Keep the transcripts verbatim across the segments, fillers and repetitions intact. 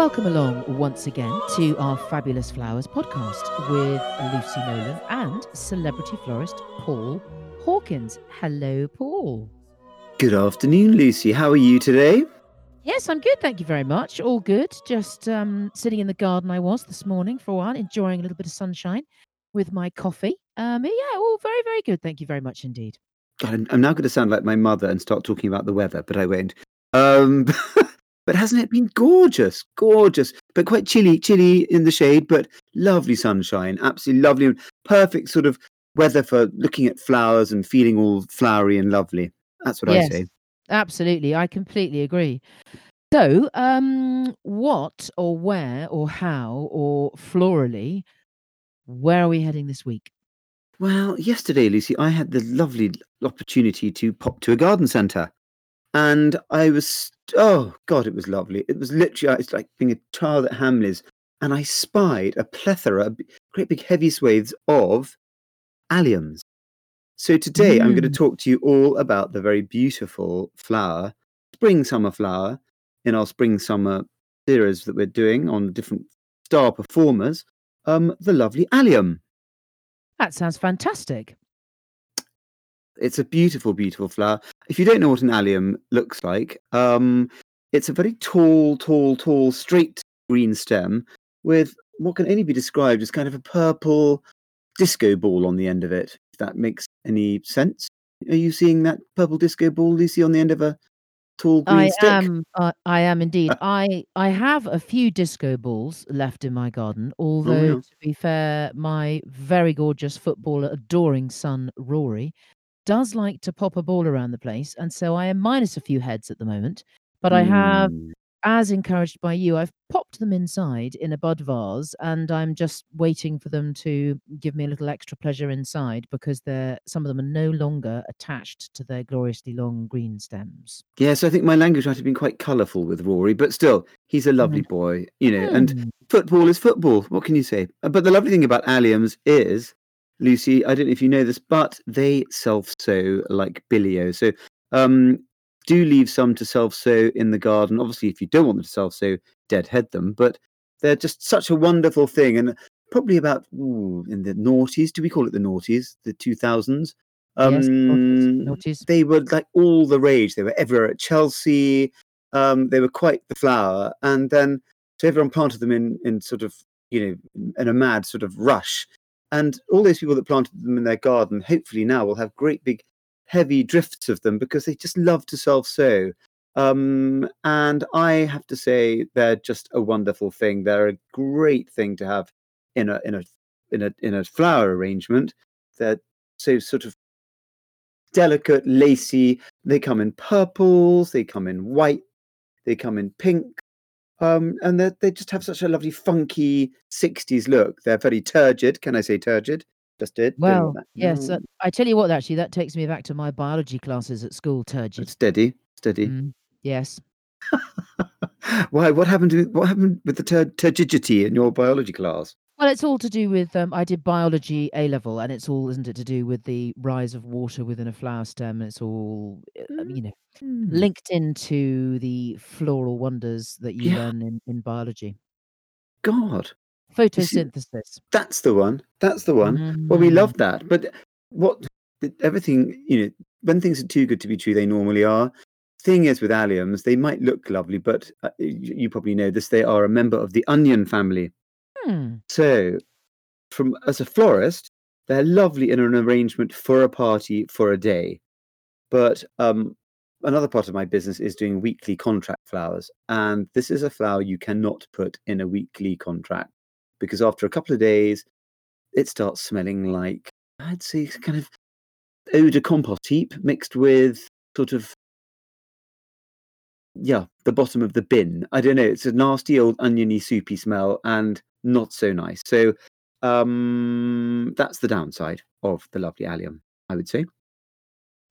Welcome along once again to our Fabulous Flowers podcast with Lucy Nolan and celebrity florist Paul Hawkins. Hello, Paul. Good afternoon, Lucy. How are you today? Yes, I'm good. Thank you very much. All good. Just um, sitting in the garden I was this morning for a while, enjoying a little bit of sunshine with my coffee. Um, yeah, all very, very good. Thank you very much indeed. I'm, I'm now going to sound like my mother and start talking about the weather, but I won't. Um... But hasn't it been gorgeous, gorgeous, but quite chilly, chilly in the shade, but lovely sunshine, absolutely lovely, perfect sort of weather for looking at flowers and feeling all flowery and lovely. That's what yes, I say. Absolutely. I completely agree. So um, what or where or how or florally, where are we heading this week? Well, yesterday, Lucy, I had the lovely opportunity to pop to a garden centre. And I was, oh God, it was lovely. It was literally, it's like being a child at Hamley's. And I spied a plethora, a great big heavy swathes of alliums. So today mm. I'm going to talk to you all about the very beautiful flower, spring-summer flower, in our spring-summer series that we're doing on different star performers, um, the lovely allium. That sounds fantastic. It's a beautiful, beautiful flower. If you don't know what an allium looks like, um, it's a very tall, tall, tall, straight green stem with what can only be described as kind of a purple disco ball on the end of it, if that makes any sense. Are you seeing that purple disco ball, Lucy, on the end of a tall green I stick? Am, uh, I am indeed. I, I have a few disco balls left in my garden, although, oh, yeah. to be fair, my very gorgeous footballer-adoring son, Rory, does like to pop a ball around the place, and so I am minus a few heads at the moment, but I have, mm. as encouraged by you, I've popped them inside in a bud vase, and I'm just waiting for them to give me a little extra pleasure inside, because they're some of them are no longer attached to their gloriously long green stems. Yes, I think my language might have been quite colourful with Rory, but still, he's a lovely mm. boy, you know, mm. and football is football, what can you say? But the lovely thing about alliums is, Lucy, I don't know if you know this, but they self-sow like bilio. So um, do leave some to self-sow in the garden. Obviously, if you don't want them to self-sow, deadhead them. But they're just such a wonderful thing. And probably about, ooh, in the noughties, do we call it the noughties, the two thousands? Um, yes, noughties, noughties. They were like all the rage. They were everywhere at Chelsea. Um, they were quite the flower. And then so everyone planted them in, in sort of, you know, in a mad sort of rush. And all those people that planted them in their garden, hopefully now will have great big heavy drifts of them because they just love to self-sow. Um, and I have to say they're just a wonderful thing. They're a great thing to have in a in a in a in a flower arrangement. They're so sort of delicate, lacy. They come in purples, they come in white, they come in pink. Um, and they just have such a lovely, funky sixties look. They're very turgid. Can I say turgid? Just did. Well, mm. yes. Uh, I tell you what, actually, that takes me back to my biology classes at school, turgid. Steady, steady. Mm. Yes. Why? What happened to, what happened with the tur- turgidity in your biology class? Well, it's all to do with, um, I did biology A-level, and it's all, isn't it, to do with the rise of water within a flower stem, and it's all, you know, mm. linked into the floral wonders that you yeah. learn in, in biology. God. Photosynthesis. See, that's the one. That's the one. Mm. Well, we love that. But what, everything, you know, when things are too good to be true, they normally are. Thing is with alliums, they might look lovely, but uh, you probably know this, they are a member of the onion family. So, from as a florist, they're lovely in an arrangement for a party for a day. But um, another part of my business is doing weekly contract flowers. And this is a flower you cannot put in a weekly contract because after a couple of days, it starts smelling like, I'd say, kind of odor compost heap mixed with sort of, yeah, the bottom of the bin. I don't know. It's a nasty old oniony, soupy smell. And not so nice. So um, that's the downside of the lovely allium, I would say.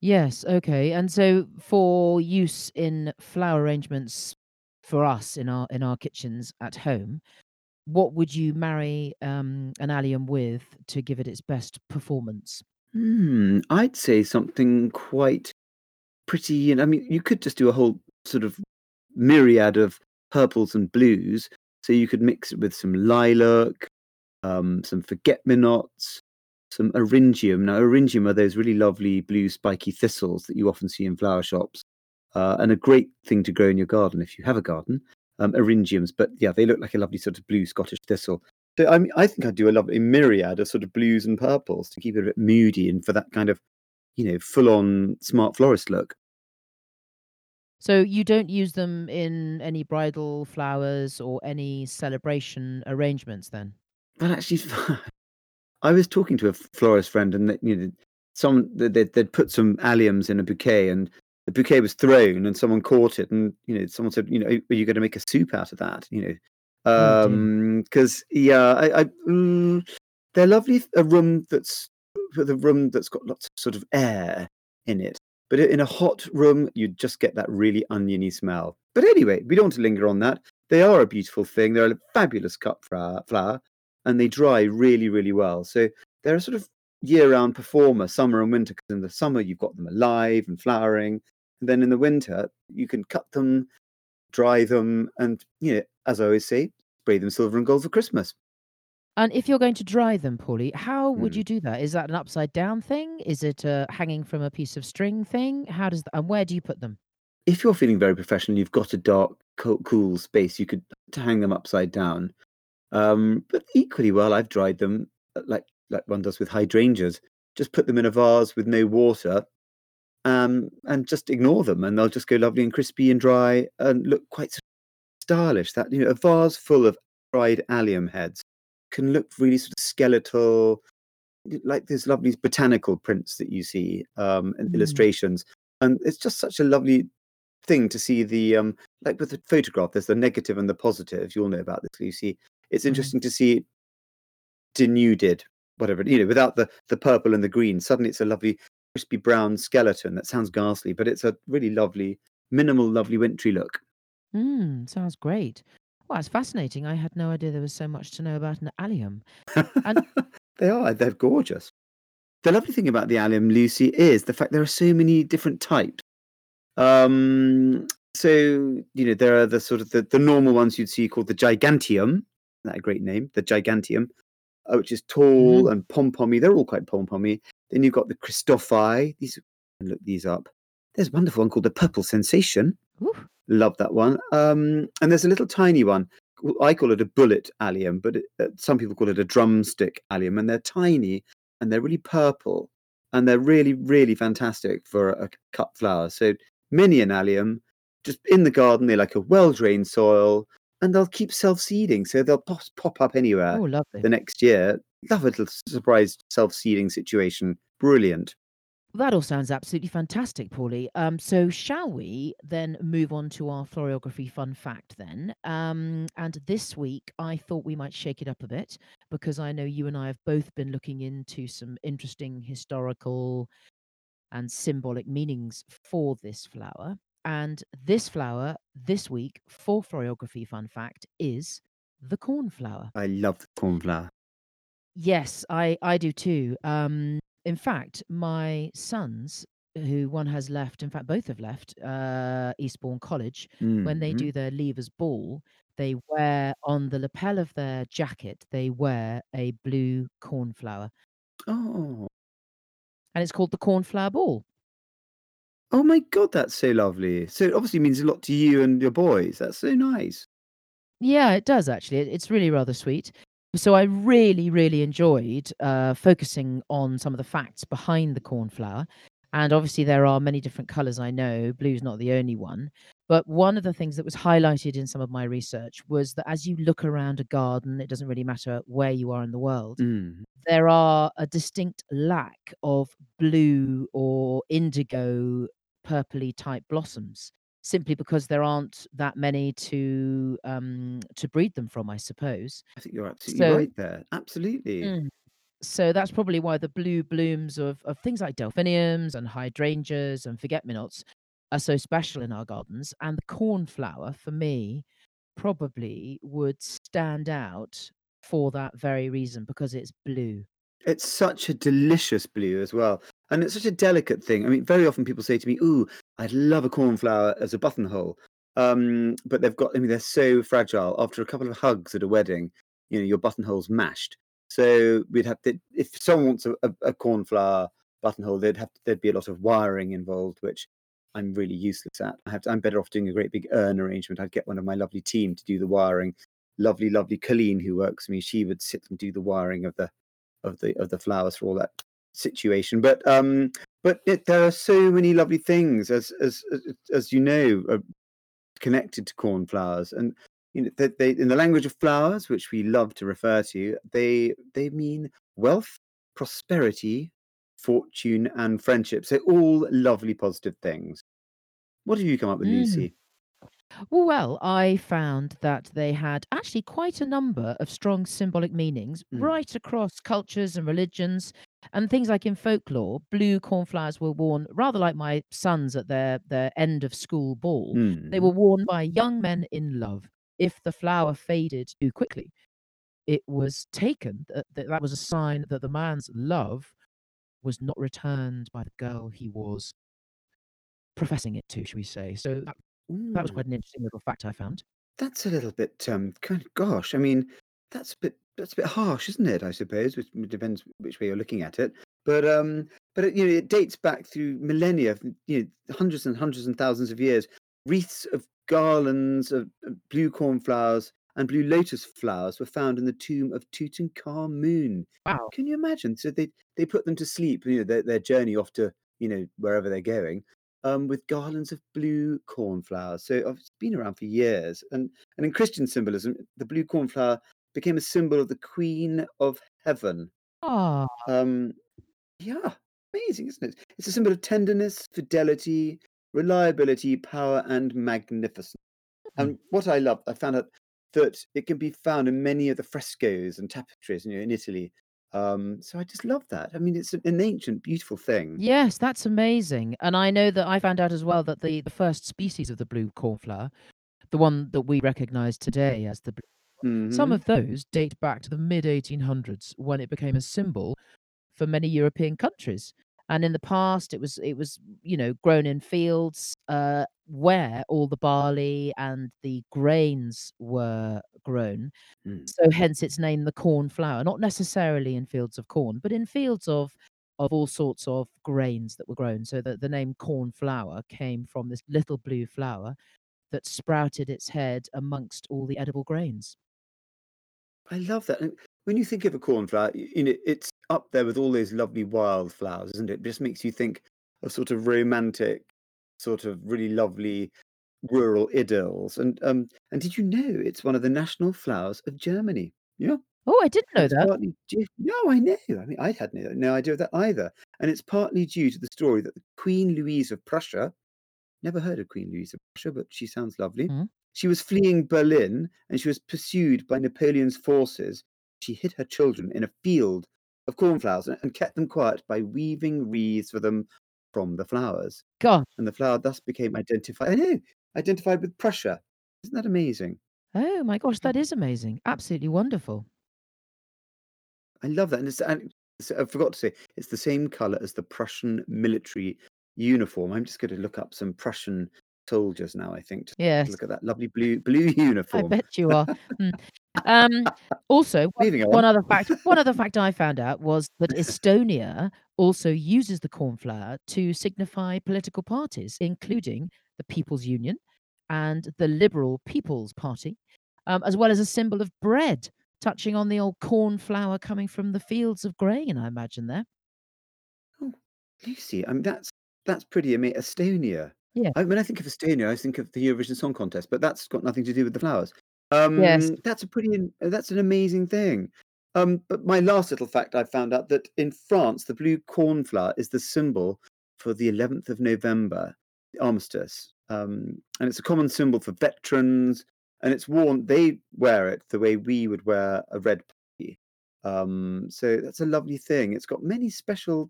Yes, okay. And so for use in flower arrangements for us in our in our kitchens at home, what would you marry um, an allium with to give it its best performance? Hmm, I'd say something quite pretty. And I mean, you could just do a whole sort of myriad of purples and blues. So you could mix it with some lilac, um, some forget-me-nots, some eryngium. Now, eryngium are those really lovely blue spiky thistles that you often see in flower shops, uh, and a great thing to grow in your garden if you have a garden. Um, eryngiums, but yeah, they look like a lovely sort of blue Scottish thistle. So I mean, I think I do a lovely myriad of sort of blues and purples to keep it a bit moody and for that kind of, you know, full-on smart florist look. So you don't use them in any bridal flowers or any celebration arrangements then? Well, actually, I was talking to a florist friend and they, you know, someone, they'd, they'd put some alliums in a bouquet and the bouquet was thrown and someone caught it and, you know, someone said, you know, are you going to make a soup out of that? You know, because, um, oh, yeah, I, I mm, they're lovely, a room that's, the room that's got lots of sort of air in it. But in a hot room, you'd just get that really oniony smell. But anyway, we don't want to linger on that. They are a beautiful thing. They're a fabulous cut flower, and they dry really, really well. So they're a sort of year-round performer, summer and winter, because in the summer you've got them alive and flowering. And then in the winter, you can cut them, dry them, and, you know, as I always say, spray them silver and gold for Christmas. And if you're going to dry them, Paulie, how would mm. you do that? Is that an upside down thing? Is it a hanging from a piece of string thing? How does that, and where do you put them? If you're feeling very professional, you've got a dark, cool space, you could hang them upside down. Um, but equally well, I've dried them like like one does with hydrangeas. Just put them in a vase with no water, um, and just ignore them, and they'll just go lovely and crispy and dry and look quite stylish. That, you know, a vase full of dried allium heads can look really sort of skeletal, like those lovely botanical prints that you see um, and mm. illustrations. And it's just such a lovely thing to see the, um, like with the photograph, there's the negative and the positive. You'll know about this, Lucy. It's interesting mm. to see it denuded, whatever, you know, without the, the purple and the green. Suddenly it's a lovely crispy brown skeleton. That sounds ghastly, but it's a really lovely, minimal, lovely wintry look. Mm, sounds great. Well, it's fascinating. I had no idea there was so much to know about an allium. And... they are. They're gorgeous. The lovely thing about the allium, Lucy, is the fact there are so many different types. Um, so, you know, there are the sort of the, the normal ones you'd see called the gigantium. Isn't that a great name? The gigantium, uh, which is tall mm-hmm. and pom-pommy. They're all quite pom-pommy. Then you've got the Christophi. These, look these up. There's a wonderful one called the purple sensation. Ooh. Love that one. Um, and there's a little tiny one. I call it a bullet allium, but it, uh, some people call it a drumstick allium. And they're tiny and they're really purple. And they're really, really fantastic for a, a cut flower. So many an allium, just in the garden, they like a well-drained soil. And they'll keep self-seeding. So they'll pop, pop up anywhere. Oh, lovely. The next year. Love a little surprise self-seeding situation. Brilliant. That all sounds absolutely fantastic, Paulie. Um, so shall we then move on to our florography fun fact then? Um, and this week, I thought we might shake it up a bit because I know you and I have both been looking into some interesting historical and symbolic meanings for this flower. And this flower this week for florography fun fact is the cornflower. I love the cornflower. Yes, I, I do too. Um, In fact, my sons, who one has left, in fact, both have left uh, Eastbourne College, mm-hmm. when they do their leavers ball, they wear on the lapel of their jacket, they wear a blue cornflower. Oh. And it's called the cornflower ball. Oh, my God, that's so lovely. So it obviously means a lot to you and your boys. That's so nice. Yeah, it does, actually. It's really rather sweet. So I really, really enjoyed uh, focusing on some of the facts behind the cornflower. And obviously there are many different colours, I know. Blue's not the only one. But one of the things that was highlighted in some of my research was that as you look around a garden, it doesn't really matter where you are in the world, mm. there are a distinct lack of blue or indigo purpley type blossoms, simply because there aren't that many to um, to breed them from, I suppose. I think you're absolutely so, right there. Absolutely. Mm, so that's probably why the blue blooms of, of things like delphiniums and hydrangeas and forget-me-nots are so special in our gardens. And the cornflower, for me, probably would stand out for that very reason, because it's blue. It's such a delicious blue as well. And it's such a delicate thing. I mean, very often people say to me, ooh, I'd love a cornflower as a buttonhole. Um, but they've got, I mean, they're so fragile. After a couple of hugs at a wedding, you know, your buttonhole's mashed. So we'd have to, if someone wants a, a, a cornflower buttonhole, they'd have to, there'd be a lot of wiring involved, which I'm really useless at. I have to, I'm better off doing a great big urn arrangement. I'd get one of my lovely team to do the wiring. Lovely, lovely Colleen, who works for me, she would sit and do the wiring of the of the of the flowers for all that situation. But um, but it, there are so many lovely things, as as as you know, uh, connected to cornflowers, and you know that they, they, in the language of flowers, which we love to refer to, they they mean wealth, prosperity, fortune, and friendship. So all lovely, positive things. What have you come up with, mm. Lucy? Well, I found that they had actually quite a number of strong symbolic meanings mm. right across cultures and religions, and things like in folklore, blue cornflowers were worn, rather like my sons at their, their end of school ball. Mm. They were worn by young men in love. If the flower faded too quickly, it was taken. That, that was a sign that the man's love was not returned by the girl he was professing it to, shall we say. So that Ooh. That was quite an interesting little fact I found. That's a little bit, um, kind of, gosh, I mean, that's a bit, that's a bit harsh, isn't it? I suppose it depends which way you're looking at it. But, um, but it, you know, it dates back through millennia, you know, hundreds and hundreds and thousands of years. Wreaths of garlands of blue cornflowers and blue lotus flowers were found in the tomb of Tutankhamun. Wow! Can you imagine? So they they put them to sleep, you know, their, their journey off to, you know, wherever they're going. Um, with garlands of blue cornflowers. So it's been around for years. And, and in Christian symbolism, the blue cornflower became a symbol of the Queen of Heaven. Oh. Um, yeah, amazing, isn't it? It's a symbol of tenderness, fidelity, reliability, power, and magnificence. Mm-hmm. And what I love, I found out that it can be found in many of the frescoes and tapestries, you know, in Italy. Um, so I just love that. I mean, it's an ancient, beautiful thing. Yes, that's amazing. And I know that I found out as well that the, the first species of the blue cornflower, the one that we recognise today as the blue, mm-hmm. some of those date back to the mid eighteen hundreds, when it became a symbol for many European countries. And in the past, it was, it was you know, grown in fields uh, where all the barley and the grains were grown. Mm. So hence its name, the cornflower, not necessarily in fields of corn, but in fields of of all sorts of grains that were grown. So that the name cornflower came from this little blue flower that sprouted its head amongst all the edible grains. I love that. And when you think of a cornflower, you know, it's up there with all those lovely wildflowers, isn't it? It just makes you think of sort of romantic, sort of really lovely rural idylls. And um, and did you know it's one of the national flowers of Germany? Yeah. Oh, I didn't know it's that. Partly due... No, I know. I mean, I had no, no idea of that either. And it's partly due to the story that the Queen Louise of Prussia, never heard of Queen Louise of Prussia, but she sounds lovely. Mm. She was fleeing Berlin and she was pursued by Napoleon's forces. She hid her children in a field of cornflowers and kept them quiet by weaving wreaths for them from the flowers. God. And the flower thus became identified, I know, identified with Prussia. Isn't that amazing? Oh my gosh, that is amazing. Absolutely wonderful. I love that. And, it's, and it's, I forgot to say, it's the same colour as the Prussian military uniform. I'm just going to look up some Prussian soldiers now, I think. Just yes. Look at that lovely blue blue uniform. I bet you are. mm. Um, also, one, on. one other fact. One other fact I found out was that Estonia also uses the cornflower to signify political parties, including the People's Union and the Liberal People's Party, um, as well as a symbol of bread, touching on the old cornflower coming from the fields of grain. I imagine there. Oh, Lucy, I mean that's that's pretty amazing. Estonia. Yeah. I, when I think of Estonia, I think of the Eurovision Song Contest, but that's got nothing to do with the flowers. Um, yes. That's a pretty, that's an amazing thing. Um, but my last little fact, I found out that in France, the blue cornflower is the symbol for the eleventh of November, the armistice. Um, and it's a common symbol for veterans, and it's worn, they wear it the way we would wear a red poppy. Um, so that's a lovely thing. It's got many special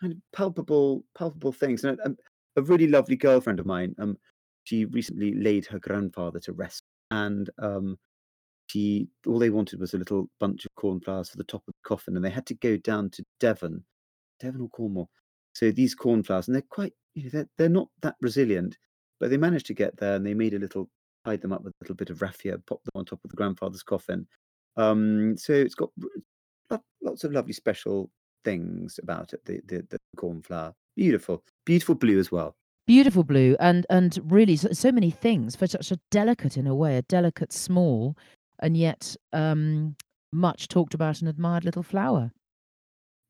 kind of palpable, palpable things. And a, a really lovely girlfriend of mine, um, she recently laid her grandfather to rest. And um, she, all they wanted was a little bunch of cornflowers for the top of the coffin, and they had to go down to Devon, Devon or Cornwall. So these cornflowers, and they're quite, you know, they're, they're not that resilient. But they managed to get there, and they made a little, tied them up with a little bit of raffia, popped them on top of the grandfather's coffin. Um, so it's got lots of lovely special things about it, the, the, the cornflower. Beautiful, beautiful blue as well. Beautiful blue, and and really so, so many things for such a delicate, in a way, a delicate, small, and yet um, much talked about and admired little flower.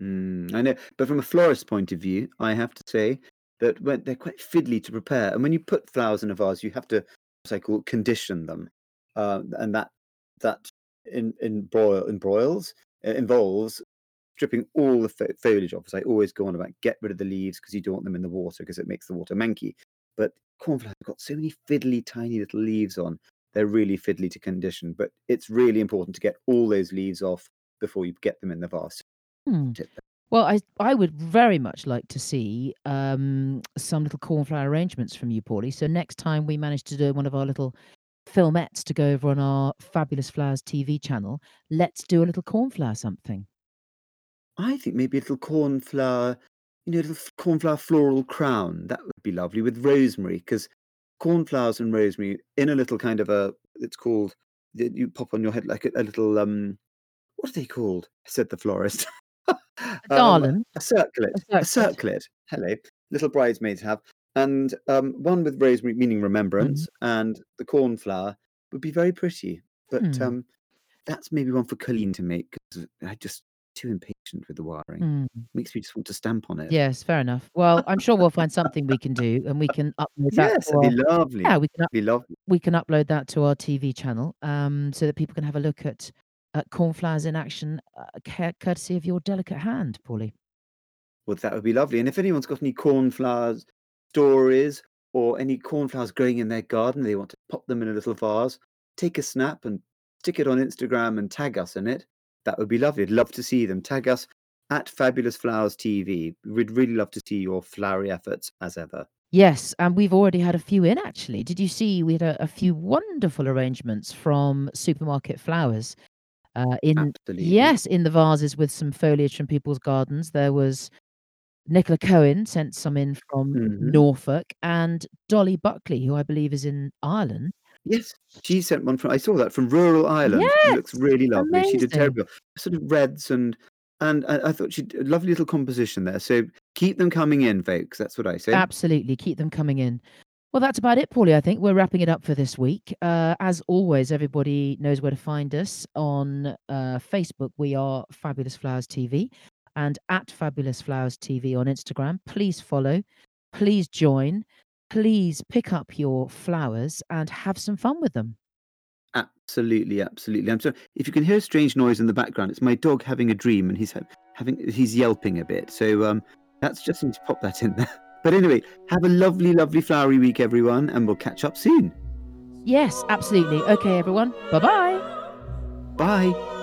Mm, I know, but from a florist's point of view, I have to say that when, they're quite fiddly to prepare. And when you put flowers in a vase, you have to, as I call, condition them, uh, and that that in in broil embroils uh, involves stripping all the fo- foliage off. As I always go on about, get rid of the leaves because you don't want them in the water because it makes the water manky. But cornflowers have got so many fiddly, tiny little leaves on; they're really fiddly to condition. But it's really important to get all those leaves off before you get them in the vase. Hmm. Well, I I would very much like to see um, some little cornflower arrangements from you, Paulie. So next time we manage to do one of our little filmettes to go over on our Fabulous Flowers T V channel, let's do a little cornflower something. I think maybe a little cornflower, you know, a little cornflower floral crown. That would be lovely with rosemary, because cornflowers and rosemary in a little kind of a, it's called, you pop on your head like a, a little, um, what are they called? Said the florist. A garland, um, a circlet, a circlet, a circlet. Hello, little bridesmaids have, and um, one with rosemary, meaning remembrance, mm. and the cornflower would be very pretty. But mm. um, that's maybe one for Colleen to make, because I just too impatient with the wiring. Mm. Makes me just want to stamp on it. Yes, fair enough. Well, I'm sure we'll find something we can do, and we can upload that. Yes, it'd be lovely. Yeah, we can up- be lovely. We can upload that to our T V channel, um, so that people can have a look at. Uh, cornflowers in action, uh, courtesy of your delicate hand, Paulie. Well, that would be lovely. And if anyone's got any cornflowers stories or any cornflowers growing in their garden, they want to pop them in a little vase, take a snap and stick it on Instagram and tag us in it. That would be lovely. I'd love to see them. Tag us at Fabulous Flowers T V. We'd really love to see your flowery efforts as ever. Yes, and we've already had a few in, actually. Did you see we had a, a few wonderful arrangements from Supermarket Flowers? Uh, in Absolutely. Yes, in the vases with some foliage from people's gardens. There was Nicola Cohen sent some in from mm-hmm. Norfolk, and Dolly Buckley, who I believe is in Ireland. Yes, she sent one from. I saw that from rural Ireland. Yes! It looks really lovely. Amazing. She did terrible sort of reds and and I, I thought she did a lovely little composition there. So keep them coming in, folks. That's what I say. Absolutely, keep them coming in. Well, that's about it, Paulie. I think we're wrapping it up for this week. Uh, as always, everybody knows where to find us. On uh, Facebook, we are Fabulous Flowers T V, and at Fabulous Flowers T V on Instagram. Please follow. Please join. Please pick up your flowers and have some fun with them. Absolutely, absolutely. I'm sorry if you can hear a strange noise in the background. It's my dog having a dream, and he's ha- having he's yelping a bit. So um, that's just need to pop that in there. But anyway, have a lovely, lovely flowery week, everyone, and we'll catch up soon. Yes, absolutely. Okay, everyone. Bye-bye. Bye.